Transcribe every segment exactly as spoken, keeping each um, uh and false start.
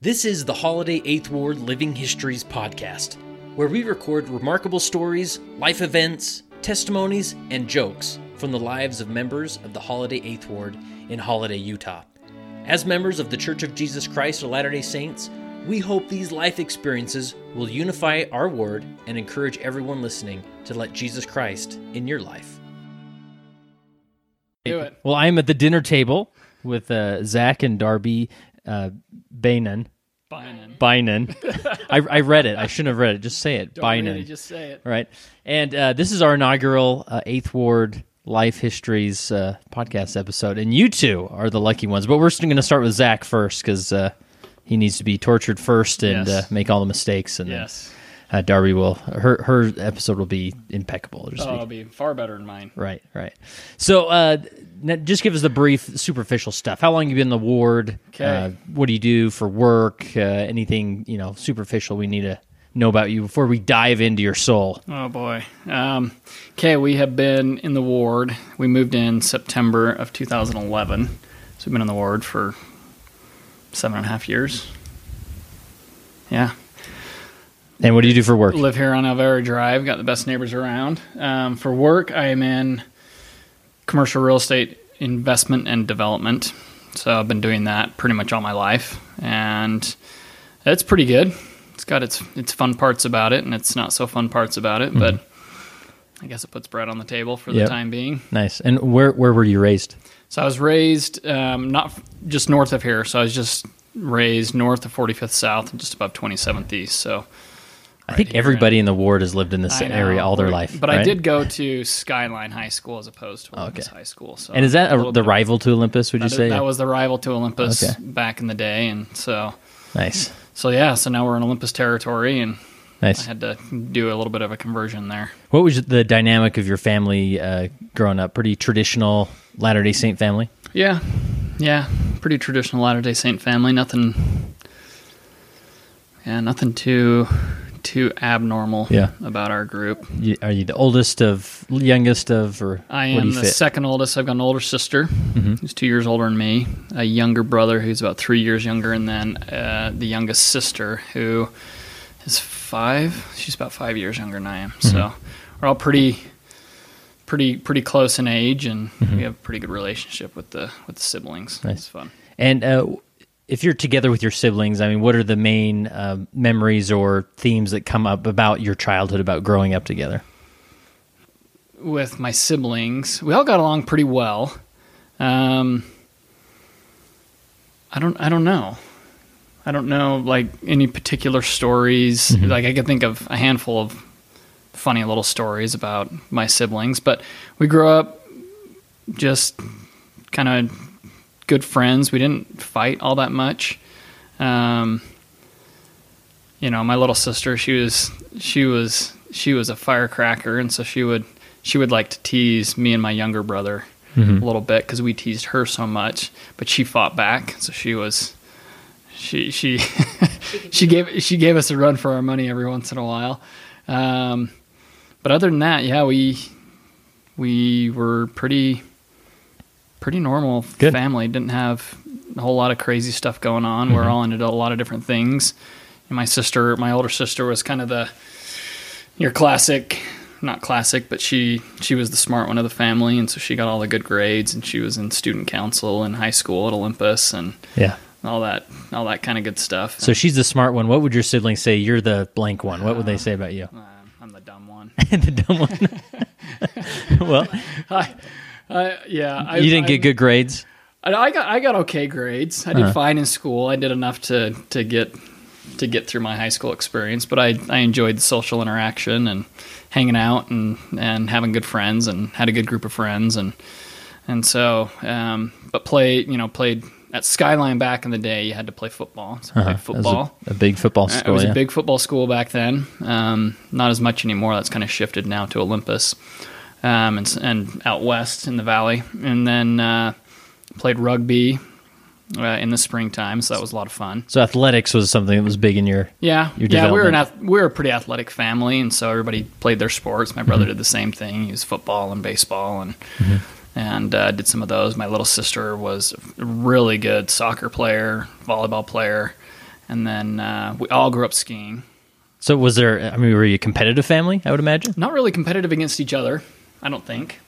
This is the Holiday Eighth Ward Living Histories podcast, where we record remarkable stories, life events, testimonies, and jokes from the lives of members of the Holiday Eighth Ward in Holiday, Utah. As members of the Church of Jesus Christ of Latter-day Saints, we hope these life experiences will unify our ward and encourage everyone listening to let Jesus Christ in your life. Do it. Well, I'm at the dinner table with uh, Zach and Darby Uh, Bainan. Bainan. Bainan. I, I read it. I shouldn't have read it. Just say it. Don't Bainan. Really just say it. All right. And uh, this is our inaugural uh, Eighth Ward Life Histories uh, podcast episode. And you two are the lucky ones. But we're going to start with Zach first because uh, he needs to be tortured first and yes. uh, make all the mistakes. And yes. then, uh, Darby will, her her episode will be impeccable. It'll, oh, be, it'll be far better than mine. Right, right. So, uh, Now, just give us the brief, superficial stuff. How long have you been in the ward? Okay. Uh, what do you do for work? Uh, anything, you know, superficial we need to know about you before we dive into your soul. Oh, boy. Um, okay, we have been in the ward. We moved in September of two thousand eleven. So we've been in the ward for seven and a half years. Yeah. And what do you do for work? Live here on Alvaro Drive. Got the best neighbors around. Um, for work, I am in commercial real estate investment and development. So I've been doing that pretty much all my life, and it's pretty good. It's got its its fun parts about it, and it's not so fun parts about it, mm-hmm. but I guess it puts bread on the table for yep. the time being. Nice. And where where were you raised? So I was raised um, not just north of here. So I was just raised north of forty-fifth South and just above twenty-seventh East. So I think right everybody here in the ward has lived in this area all their life. But right? I did go to Skyline High School as opposed to Olympus okay. High School. So and is that a, the rival to Olympus, would that you say? Is, that was the rival to Olympus okay. back in the day. And so nice. So, yeah, so now we're in Olympus territory, and nice. I had to do a little bit of a conversion there. What was the dynamic of your family uh, growing up? Pretty traditional Latter-day Saint family? Yeah, yeah, pretty traditional Latter-day Saint family. Nothing, yeah, nothing too... too abnormal yeah. about our group. You, are you the oldest of, youngest of, or I am what do you the fit? Second oldest. I've got an older sister mm-hmm. who's two years older than me, a younger brother who's about three years younger, and then uh, the youngest sister who is five. She's about five years younger than I am. Mm-hmm. So we're all pretty, pretty, pretty close in age, and mm-hmm. we have a pretty good relationship with the with the siblings. Nice. It's fun. And uh, if you're together with your siblings, I mean, what are the main uh, memories or themes that come up about your childhood, about growing up together? With my siblings, we all got along pretty well. Um, I don't, I don't know. I don't know, like, any particular stories. Mm-hmm. Like, I could think of a handful of funny little stories about my siblings, but we grew up just kind of good friends. We didn't fight all that much. Um, you know, my little sister, she was, she was, she was a firecracker. And so she would, she would like to tease me and my younger brother mm-hmm. a little bit because we teased her so much, but she fought back. So she was, she, she, she gave, she gave us a run for our money every once in a while. Um, but other than that, yeah, we, we were pretty, pretty normal Good. family. Didn't have a whole lot of crazy stuff going on. Mm-hmm. We're all into a lot of different things. And my sister, my older sister, was kind of the your classic, not classic, but she she was the smart one of the family, and so she got all the good grades, and she was in student council in high school at Olympus, and yeah, all that all that kind of good stuff. So and, she's the smart one. What would your siblings say? You're the blank one. What would they say about you? Uh, I'm the dumb one. the dumb one. well. I, Uh, yeah, I, you didn't I, get good grades. I, I got I got okay grades. I did uh-huh. fine in school. I did enough to, to get to get through my high school experience. But I, I enjoyed the social interaction and hanging out and, and having good friends and had a good group of friends and and so um, but played you know played at Skyline back in the day. You had to play football. So uh-huh. I played football. It was a, a big football school. It was yeah. a big football school back then. Um, not as much anymore. That's kind of shifted now to Olympus. Um, and, and out west in the valley, and then uh, played rugby uh, in the springtime, so that was a lot of fun. So athletics was something that was big in your yeah your yeah. We were an ath- we were a pretty athletic family, and so everybody played their sports. My brother mm-hmm. did the same thing; he was football and baseball, and mm-hmm. and uh, did some of those. My little sister was a really good soccer player, volleyball player, And then uh, we all grew up skiing. So was there, I mean, were you a competitive family, I would imagine? Not really competitive against each other, I don't think.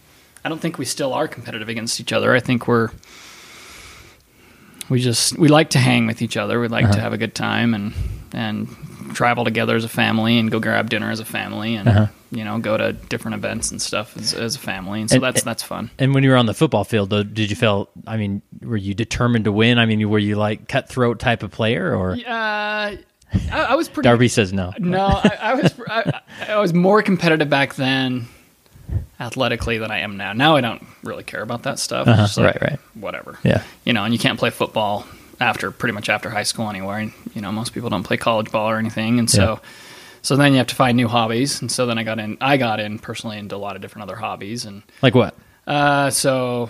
I don't think we still are competitive against each other. I think we're, we just, we like to hang with each other. We like uh-huh. to have a good time and and travel together as a family and go grab dinner as a family and, uh-huh. you know, go to different events and stuff as, as a family. And so and, that's, and, that's fun. And when you were on the football field, though, did you feel, I mean, were you determined to win? I mean, were you like cutthroat type of player or? Yeah. Uh, I, I was pretty. Darby says no. No, I, I was I, I was more competitive back then, athletically, than I am now. Now I don't really care about that stuff. Uh-huh, just like, right, right. Whatever. Yeah. You know, and you can't play football after pretty much after high school anywhere. And you know, most people don't play college ball or anything. And so, yeah. so then you have to find new hobbies. And so then I got in. I got in personally into a lot of different other hobbies. And like what? Uh, so.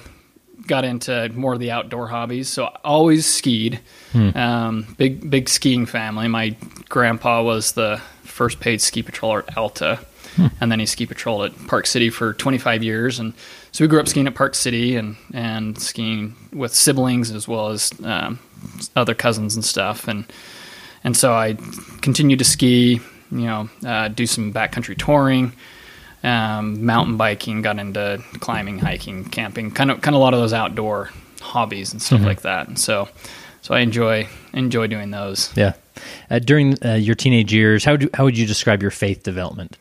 Got into more of the outdoor hobbies, so I always skied. Hmm. Um, big, big skiing family. My grandpa was the first paid ski patroller at Alta, hmm. and then he ski patrolled at Park City for twenty-five years. And so we grew up skiing at Park City and, and skiing with siblings as well as um, other cousins and stuff. And and so I continued to ski, you know, uh, do some backcountry touring. Um, mountain biking, got into climbing, hiking, camping, kind of, kind of a lot of those outdoor hobbies and stuff mm-hmm. like that. And so, so I enjoy, enjoy doing those. Yeah. Uh, during uh, your teenage years, how would you, how would you describe your faith development?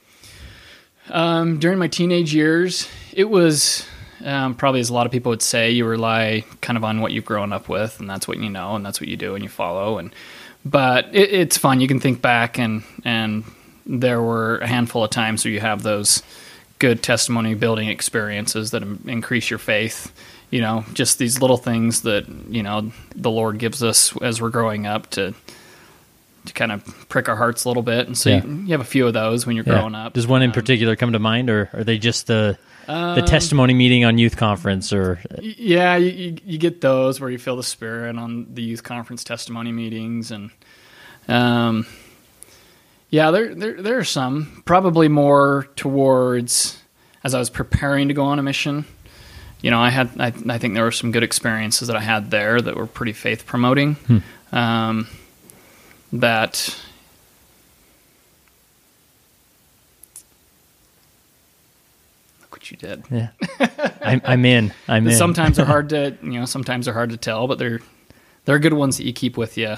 Um, during my teenage years, it was, um, probably as a lot of people would say, you rely kind of on what you've grown up with and that's what you know, and that's what you do and you follow. And, but it, it's fun. You can think back and, and, there were a handful of times where you have those good testimony building experiences that increase your faith, you know, just these little things that, you know, the Lord gives us as we're growing up to to kind of prick our hearts a little bit. And so yeah. you, you have a few of those when you're yeah. growing up. Does one in um, particular come to mind, or are they just the um, the testimony meeting on youth conference? Or yeah, you, you get those where you feel the Spirit on the youth conference testimony meetings. And um Yeah, there, there there are some. Probably more towards as I was preparing to go on a mission. You know, I had I, I think there were some good experiences that I had there that were pretty faith promoting. Hmm. Um, that look what you did. Yeah, I'm, I'm in. I'm in. Sometimes they're hard to you know. Sometimes they're hard to tell, but they're they're good ones that you keep with you,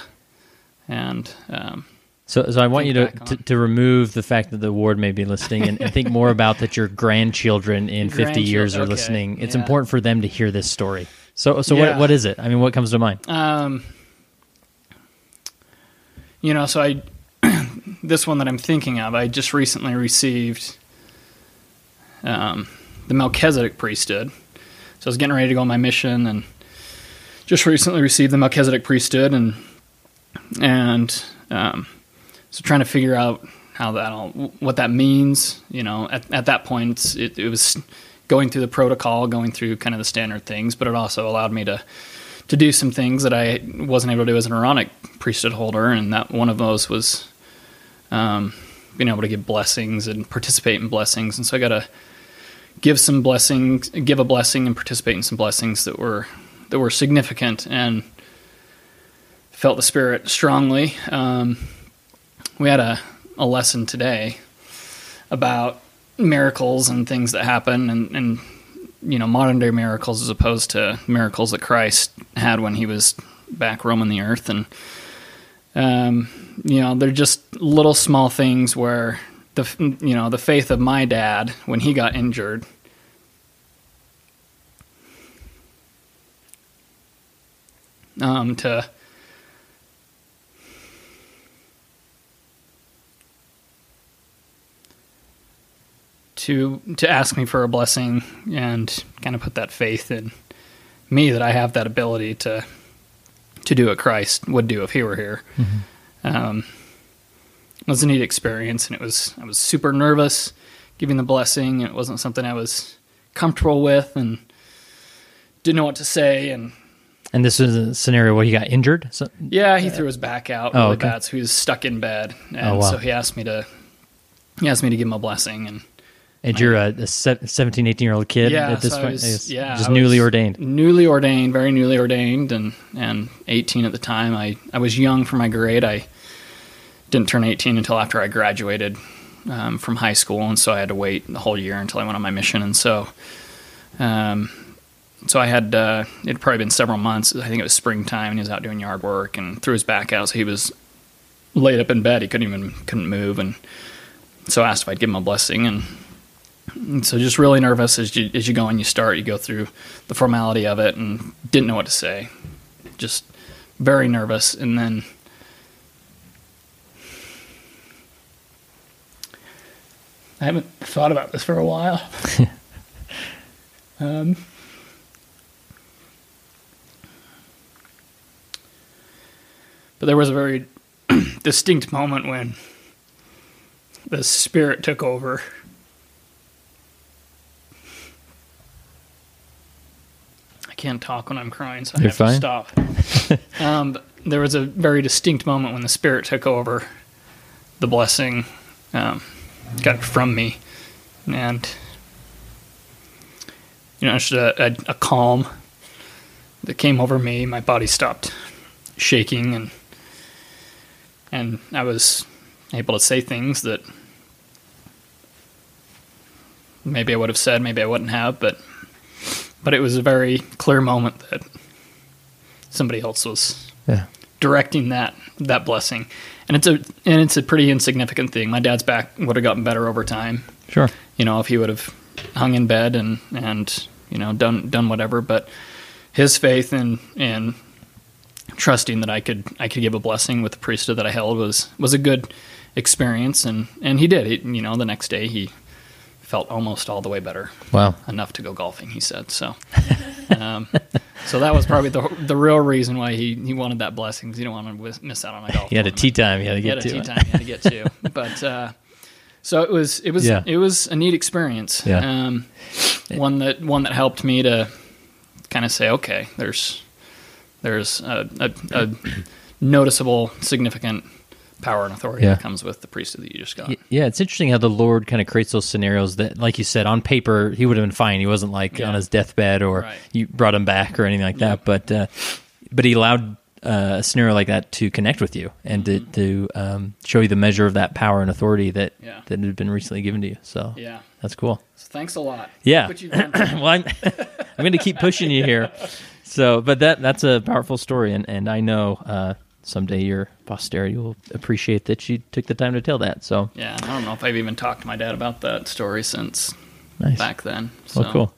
and. Um, So, so I want you to, to, to remove the fact that the ward may be listening and, and think more about that your grandchildren in your fifty grandchildren, years are okay. listening. It's yeah. important for them to hear this story. So so yeah. what what is it? I mean, what comes to mind? Um, you know, so I this one that I'm thinking of, I just recently received um, the Melchizedek priesthood. So I was getting ready to go on my mission and just recently received the Melchizedek priesthood and and um So trying to figure out how that all, what that means, you know, at, at that point, it, it was going through the protocol, going through kind of the standard things, but it also allowed me to, to do some things that I wasn't able to do as an Aaronic priesthood holder. And that one of those was um, being able to give blessings and participate in blessings. And so I got to give some blessings, give a blessing and participate in some blessings that were, that were significant and felt the Spirit strongly. Um, We had a, a lesson today about miracles and things that happen and, and, you know, modern-day miracles as opposed to miracles that Christ had when he was back roaming the earth. And, um, you know, they're just little small things where, the you know, the faith of my dad when he got injured. Um, to... to to ask me for a blessing and kind of put that faith in me that I have that ability to to do what Christ would do if he were here. Mm-hmm. Um, it was a neat experience, and it was I was super nervous giving the blessing, and it wasn't something I was comfortable with and didn't know what to say. And and this is a scenario where he got injured? So, yeah, he uh, threw his back out really oh, okay. bad, so he was stuck in bed. And oh, wow. so he asked me to he asked me to give him a blessing, and And you're a, a seventeen, eighteen-year-old kid yeah, at this so point? Was, yeah. Just I newly ordained? Newly ordained, very newly ordained, and, and eighteen at the time. I, I was young for my grade. I didn't turn eighteen until after I graduated um, from high school, and so I had to wait the whole year until I went on my mission. And so um, so I had, uh, it had probably been several months. I think it was springtime, and he was out doing yard work and threw his back out, so he was laid up in bed. He couldn't even couldn't move, and so I asked if I'd give him a blessing, and... And so just really nervous as you, as you go and you start, you go through the formality of it and didn't know what to say. Just very nervous. And then I haven't thought about this for a while. um, but there was a very distinct moment when the Spirit took over. Can't talk when I'm crying, so I You're have fine. to stop. um, there was a very distinct moment when the Spirit took over the blessing, um, got it from me, and you know, just a, a, a calm that came over me. My body stopped shaking, and and I was able to say things that maybe I would have said, maybe I wouldn't have, but. But it was a very clear moment that somebody else was yeah. directing that that blessing, and it's a and it's a pretty insignificant thing. My dad's back would have gotten better over time. Sure, you know, if he would have hung in bed and, and you know done done whatever. But his faith in in trusting that I could I could give a blessing with the priesthood that I held was was a good experience, and and he did. He, you know, the next day he. Felt almost all the way better. Wow! Enough to go golfing, he said. So, um, so that was probably the the real reason why he, he wanted that blessing, because he didn't want to miss out on a golf. He had tournament. a tea time. He had to get to. He had a tea time. He had to get to. But uh, so it was. It was. Yeah. It was a neat experience. Yeah. Um, one that one that helped me to kind of say, okay, there's there's a, a, a noticeable, significant. Power and authority yeah. that comes with the priesthood that you just got. Yeah, it's interesting how the Lord kind of creates those scenarios that, like you said, on paper, he would have been fine. He wasn't like yeah. on his deathbed or right. you brought him back or anything like that. Yep. But uh, but he allowed uh, a scenario like that to connect with you and mm-hmm. to, to um, show you the measure of that power and authority that, yeah. that had been recently given to you. So yeah. that's cool. So thanks a lot. Yeah. What you've done well, I'm, I'm going to keep pushing you here. So, but that that's a powerful story, and, and I know... Uh, someday your posterity will appreciate that you took the time to tell that. So yeah, I don't know if I've even talked to my dad about that story since nice. back then. So. Well, cool.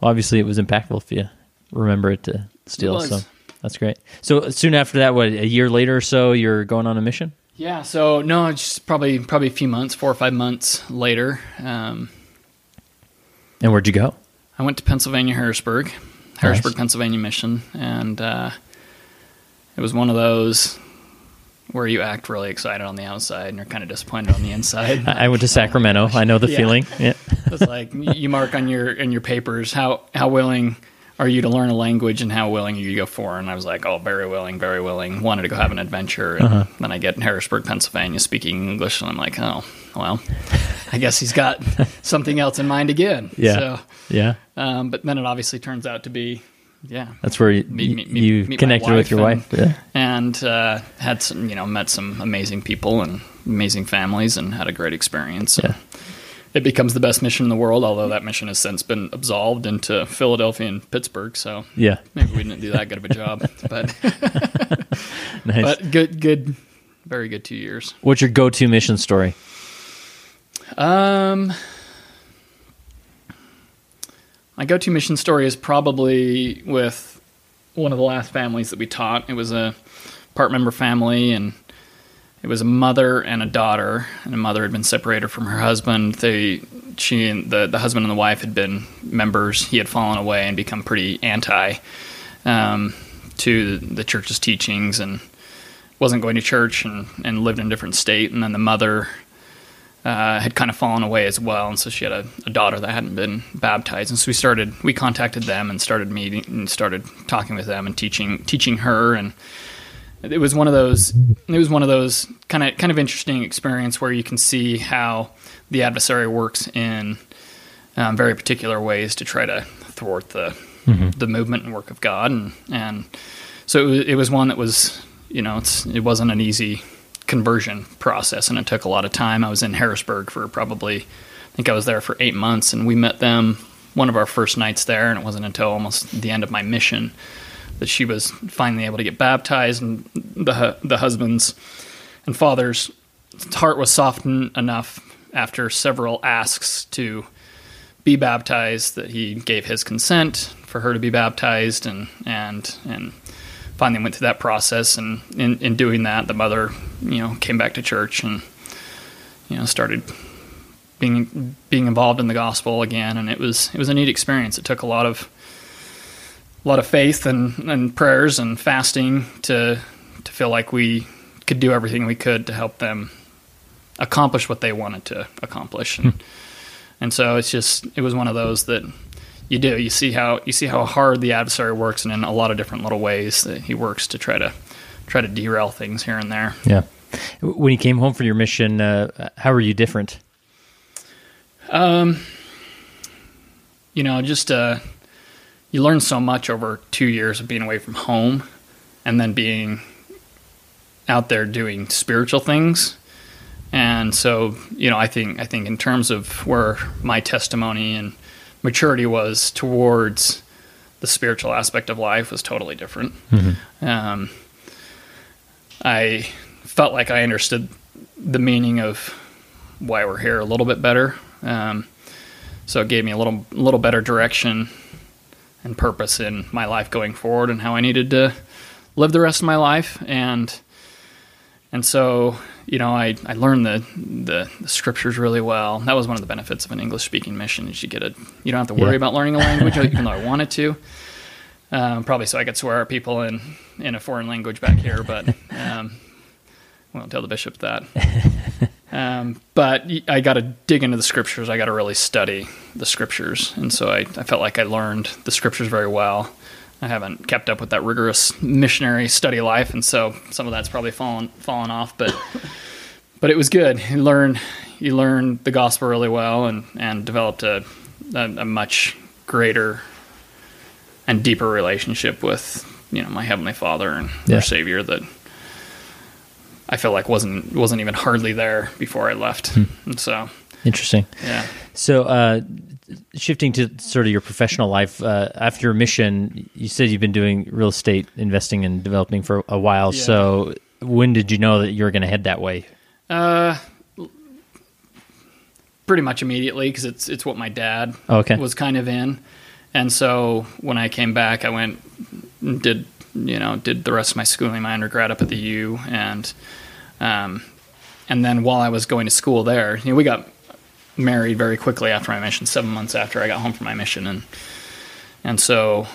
Well, obviously it was impactful if you remember it to still. It so that's great. So soon after that, what, a year later or so, you're going on a mission? Yeah. So no, it's just probably probably a few months, four or five months later. Um, and where'd you go? I went to Pennsylvania, Harrisburg, Harrisburg, nice. Pennsylvania mission, and. Uh, It was one of those where you act really excited on the outside and you're kind of disappointed on the inside. I went to Sacramento. I know the yeah. feeling. Yeah. It's like you mark on your in your papers how, how willing are you to learn a language and how willing are you to go foreign. I was like, oh, very willing, very willing. Wanted to go have an adventure. And uh-huh. then I get in Harrisburg, Pennsylvania, speaking English, and I'm like, oh, well, I guess he's got something else in mind again. Yeah. So, yeah. Um, but then it obviously turns out to be. Yeah, that's where you, meet, meet, you meet connected with your and, wife, yeah. and uh, had some, you know, met some amazing people and amazing families, and had a great experience. Yeah. It becomes the best mission in the world, although that mission has since been absolved into Philadelphia and Pittsburgh. So yeah, maybe we didn't do that good of a job, but nice. But good, good, very good two years. What's your go-to mission story? Um. My go-to mission story is probably with one of the last families that we taught. It was a part-member family, and it was a mother and a daughter. And the mother had been separated from her husband. They, she, and the the husband and the wife had been members. He had fallen away and become pretty anti um, to the, the church's teachings, and wasn't going to church, and, and lived in a different state. And then the mother. Uh, had kind of fallen away as well, and so she had a, a daughter that hadn't been baptized, and so we started, we contacted them and started meeting and started talking with them and teaching, teaching her, and it was one of those, it was one of those kind of, kind of interesting experience where you can see how the adversary works in um, very particular ways to try to thwart the mm-hmm. the movement and work of God. And, and so it was, it was one that was, you know, it's, it wasn't an easy conversion process, and it took a lot of time. I was in Harrisburg for probably, I think I was there for eight months, and we met them one of our first nights there, and it wasn't until almost the end of my mission that she was finally able to get baptized, and the the husband's and father's heart was softened enough after several asks to be baptized that he gave his consent for her to be baptized, and and and finally went through that process. And in, in doing that, the mother, you know, came back to church and, you know, started being being involved in the gospel again. And it was it was a neat experience. It took a lot of a lot of faith and, and prayers and fasting to to feel like we could do everything we could to help them accomplish what they wanted to accomplish. And, and so it's just it was one of those that you do you see how you see how hard the adversary works, and in a lot of different little ways that he works to try to try to derail things here and there. Yeah. When you came home from your mission, uh, how were you different? Um, you know, just uh, you learn so much over two years of being away from home, and then being out there doing spiritual things. And so, you know, I think I think in terms of where my testimony and maturity was towards the spiritual aspect of life was totally different. Mm-hmm. Um, I felt like I understood the meaning of why we're here a little bit better. Um, so it gave me a little little better direction and purpose in my life going forward, and how I needed to live the rest of my life. And and so, you know, I, I learned the, the the scriptures really well. That was one of the benefits of an English-speaking mission, is you get a you don't have to worry yeah. about learning a language, even though I wanted to. Um, probably so I could swear at people in, in a foreign language back here, but um, I won't tell the bishop that. Um, but I got to dig into the scriptures. I got to really study the scriptures. And so I, I felt like I learned the scriptures very well. I haven't kept up with that rigorous missionary study life, and so some of that's probably fallen fallen off. But but it was good. You learn you learn the gospel really well, and, and developed a, a a much greater and deeper relationship with, you know, my Heavenly Father and yeah. our Savior that I feel like wasn't wasn't even hardly there before I left. Hmm. And so interesting. Yeah. So. Uh, Shifting to sort of your professional life, uh, after your mission, you said you've been doing real estate investing and developing for a while. Yeah. So when did you know that you were going to head that way? Uh, pretty much immediately, because it's it's what my dad oh, okay. was kind of in. And so when I came back, I went and did, you know, did the rest of my schooling, my undergrad up at the U. And, um, and then while I was going to school there, you know, we got married very quickly after my mission, seven months after I got home from my mission. And and so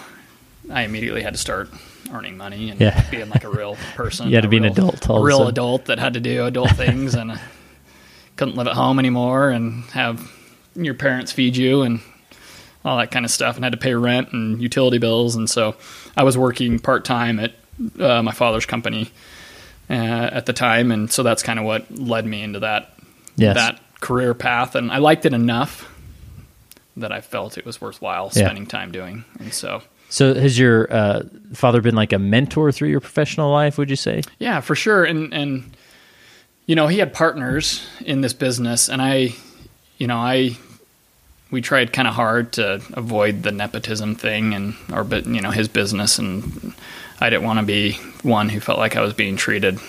I immediately had to start earning money and yeah. being like a real person. You had to be real, an adult. A real adult that had to do adult things, and uh, couldn't live at home anymore and have your parents feed you and all that kind of stuff, and had to pay rent and utility bills. And so I was working part-time at uh, my father's company uh, at the time, and so that's kind of what led me into that yes. that career path. And I liked it enough that I felt it was worthwhile spending yeah. time doing. And so so has your uh father been like a mentor through your professional life, would you say? Yeah, for sure. And and you know, he had partners in this business, and I you know I we tried kind of hard to avoid the nepotism thing and or but you know his business, and I didn't want to be one who felt like I was being treated,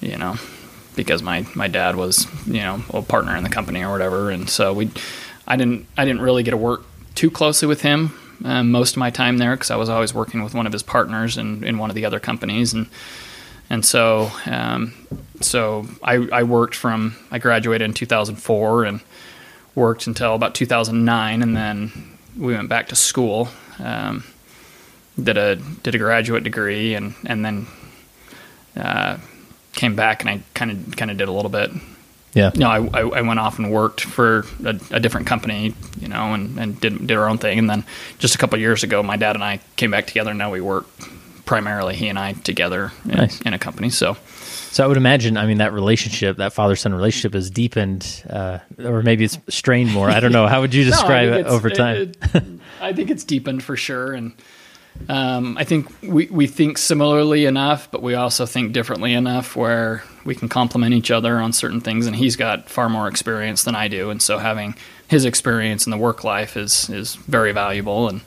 you know because my, my dad was, you know, a partner in the company or whatever. And so we, I didn't, I didn't really get to work too closely with him um, most of my time there, because I was always working with one of his partners in, in one of the other companies. And, and so, um, so I, I worked from, I graduated in two thousand four and worked until about two thousand nine. And then we went back to school, um, did a, did a graduate degree and, and then, uh, came back and I kind of kind of did a little bit. Yeah. No, I, I, I went off and worked for a, a different company, you know, and, and did, did our own thing. And then just a couple of years ago, my dad and I came back together, and now we work primarily he and I together in, nice. in a company. So, so I would imagine, I mean, that relationship, that father-son relationship has deepened, uh, or maybe it's strained more. I don't know. How would you describe no, it over time? It, it, I think it's deepened for sure. And um, I think we, we think similarly enough, but we also think differently enough where we can complement each other on certain things. And he's got far more experience than I do. And so having his experience in the work life is, is very valuable. And,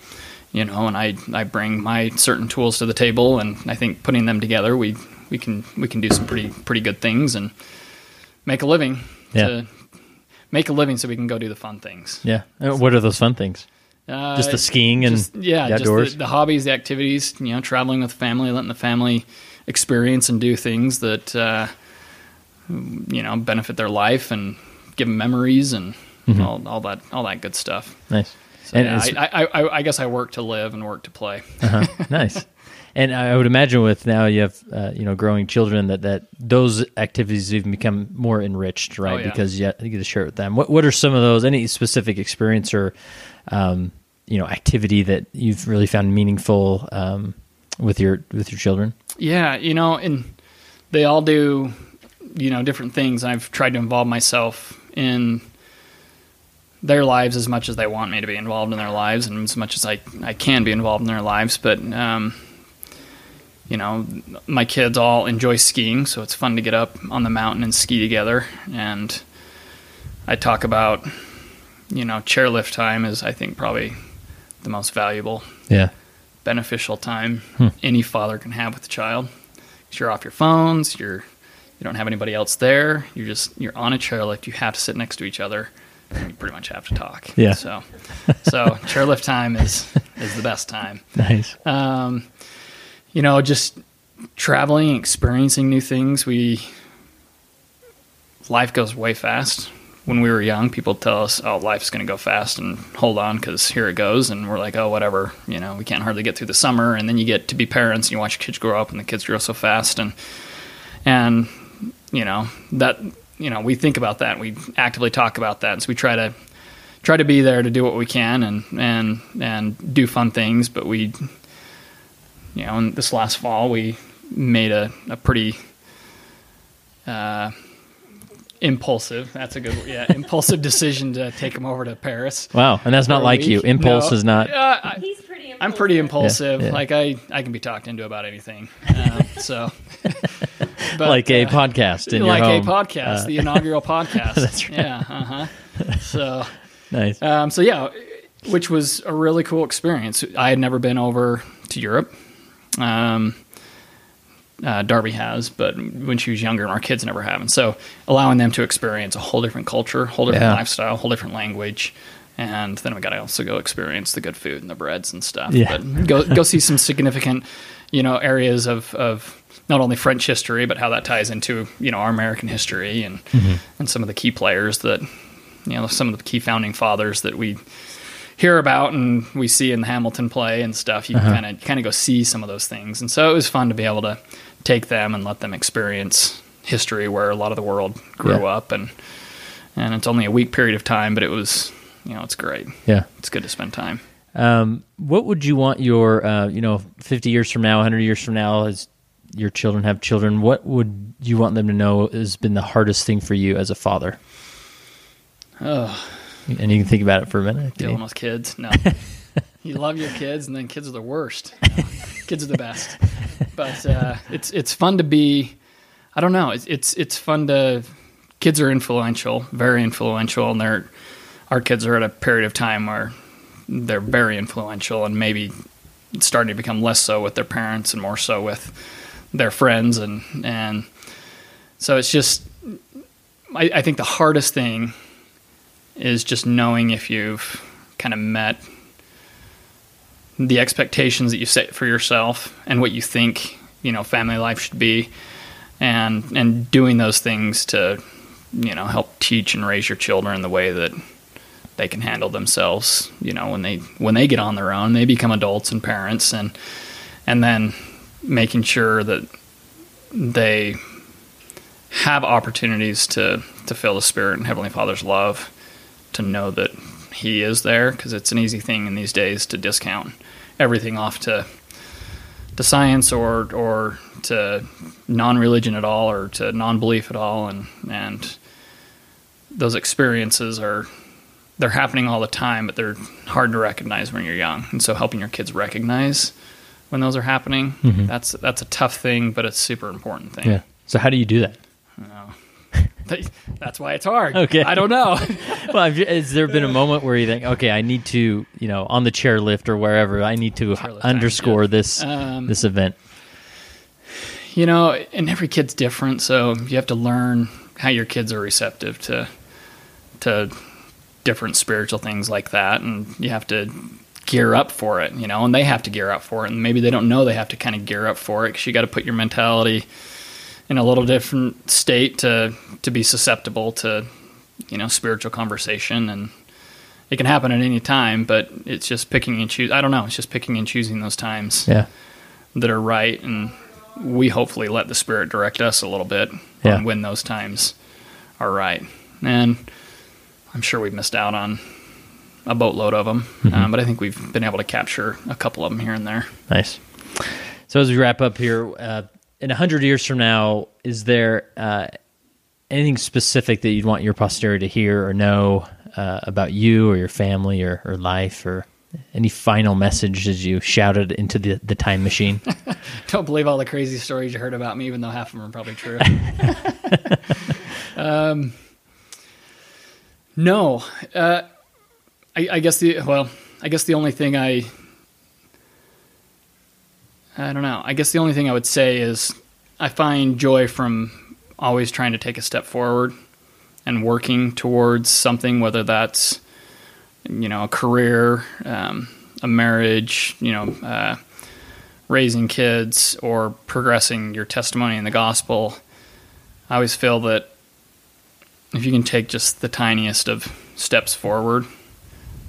you know, and I, I bring my certain tools to the table, and I think putting them together, we, we can, we can do some pretty, pretty good things and make a living. Yeah. To make a living so we can go do the fun things. Yeah. So, what are those fun things? Uh, just the skiing and just, yeah, the outdoors? Just the, the hobbies, the activities, you know, traveling with family, letting the family experience and do things that, uh, you know, benefit their life and give them memories and mm-hmm. all, all that, all that good stuff. Nice. So, and yeah, I, I, I, I guess I work to live and work to play. Uh-huh. Nice. And I would imagine with now you have, uh, you know, growing children that, that those activities even become more enriched, right? Oh, yeah. Because you get to share it with them. What what are some of those, any specific experience or, um, you know, activity that you've really found meaningful um, with your with your children? Yeah, you know, and they all do, you know, different things. I've tried to involve myself in their lives as much as they want me to be involved in their lives and as much as I, I can be involved in their lives. But, um, you know, my kids all enjoy skiing, so it's fun to get up on the mountain and ski together. And I talk about, you know, chairlift time is, I think, probably the most valuable, yeah, beneficial time hmm. any father can have with a child. 'Cause you're off your phones, you're, you don't have anybody else there. You're just, you're on a chairlift. You have to sit next to each other. You pretty much have to talk. Yeah. So, so chairlift time is, is the best time. Nice. Um, you know, just traveling, experiencing new things. We, life goes way fast. When we were young, people tell us, oh, life's going to go fast and hold on because here it goes. And we're like, oh, whatever, you know, we can't hardly get through the summer. And then you get to be parents and you watch kids grow up and the kids grow so fast. And, and, you know, that, you know, we think about that and we actively talk about that. And so we try to try to be there to do what we can and, and, and do fun things. But we, you know, and this last fall, we made a, a pretty, uh, impulsive, that's a good word. Yeah. Impulsive decision to take him over to Paris. Wow. And that's not like week. You. Impulse no, is not, uh, I, he's pretty impulsive. I'm pretty impulsive. Yeah, yeah. Like I, I can be talked into about anything. Um, so, But, like a uh, podcast in like your home. Like a podcast, uh, the inaugural podcast. That's right. Yeah, uh-huh. So nice. Um, so yeah, which was a really cool experience. I had never been over to Europe. Um, uh, Darby has, but when she was younger, and our kids never have. And so allowing them to experience a whole different culture, whole different yeah. lifestyle, whole different language. And then we got to also go experience the good food and the breads and stuff. Yeah. But go go see some significant, you know, areas of, of not only French history, but how that ties into, you know, our American history and, mm-hmm. and some of the key players that, you know, some of the key founding fathers that we hear about and we see in the Hamilton play and stuff. You kind of kind of go see some of those things. And so it was fun to be able to take them and let them experience history where a lot of the world grew yeah. up. And, and it's only a week period of time, but it was, you know, it's great. Yeah. It's good to spend time. Um, what would you want your, uh, you know, fifty years from now, one hundred years from now, as your children have children, what would you want them to know has been the hardest thing for you as a father? Oh. And you can think about it for a minute. Dealing with kids. No. You love your kids, and then kids are the worst. No. Kids are the best. But uh, it's it's fun to be, I don't know, it's, it's it's fun to, kids are influential, very influential, and they're, our kids are at a period of time where they're very influential and maybe starting to become less so with their parents and more so with their friends. And, and so it's just, I, I think the hardest thing is just knowing if you've kind of met the expectations that you set for yourself and what you think, you know, family life should be, and, and doing those things to, you know, help teach and raise your children in the way that they can handle themselves, you know, when they, when they get on their own, they become adults and parents, and, and then making sure that they have opportunities to, to feel the Spirit and Heavenly Father's love, to know that He is there, because it's an easy thing in these days to discount everything off to to science or or to non-religion at all or to non-belief at all, and and those experiences are they're happening all the time, but they're hard to recognize when you're young. And so helping your kids recognize when those are happening, mm-hmm. that's that's a tough thing, but it's a super important thing. Yeah. So how do you do that? No. That's why it's hard. Okay. I don't know. Well, has there been a moment where you think, okay, I need to, you know, on the chairlift or wherever, I need to h- underscore yeah. this um, this event? You know, and every kid's different, so you have to learn how your kids are receptive to to different spiritual things like that, and you have to gear up for it, you know, and they have to gear up for it, and maybe they don't know they have to kind of gear up for it because you got to put your mentality in a little different state to to be susceptible to, you know, spiritual conversation. And it can happen at any time, but it's just picking and choosing. I don't know. It's just picking and choosing those times yeah. that are right. And we hopefully let the Spirit direct us a little bit yeah. on when those times are right. And I'm sure we've missed out on a boatload of them, mm-hmm. um, but I think we've been able to capture a couple of them here and there. Nice. So as we wrap up here, uh, in one hundred years from now, is there uh, anything specific that you'd want your posterity to hear or know uh, about you or your family or, or life, or any final message as you shouted into the, the time machine? Don't believe all the crazy stories you heard about me, even though half of them are probably true. um, no. Uh, I, I guess the, well, I guess the only thing I... I don't know. I guess the only thing I would say is I find joy from always trying to take a step forward and working towards something, whether that's, you know, a career, um, a marriage, you know, uh, raising kids, or progressing your testimony in the gospel. I always feel that if you can take just the tiniest of steps forward,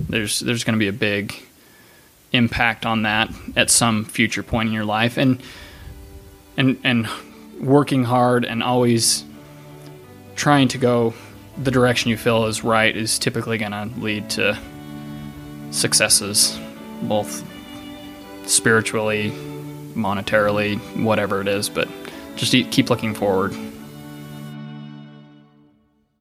there's there's going to be a big impact on that at some future point in your life, and and and working hard and always trying to go the direction you feel is right is typically going to lead to successes, both spiritually, monetarily, whatever it is, but just keep looking forward.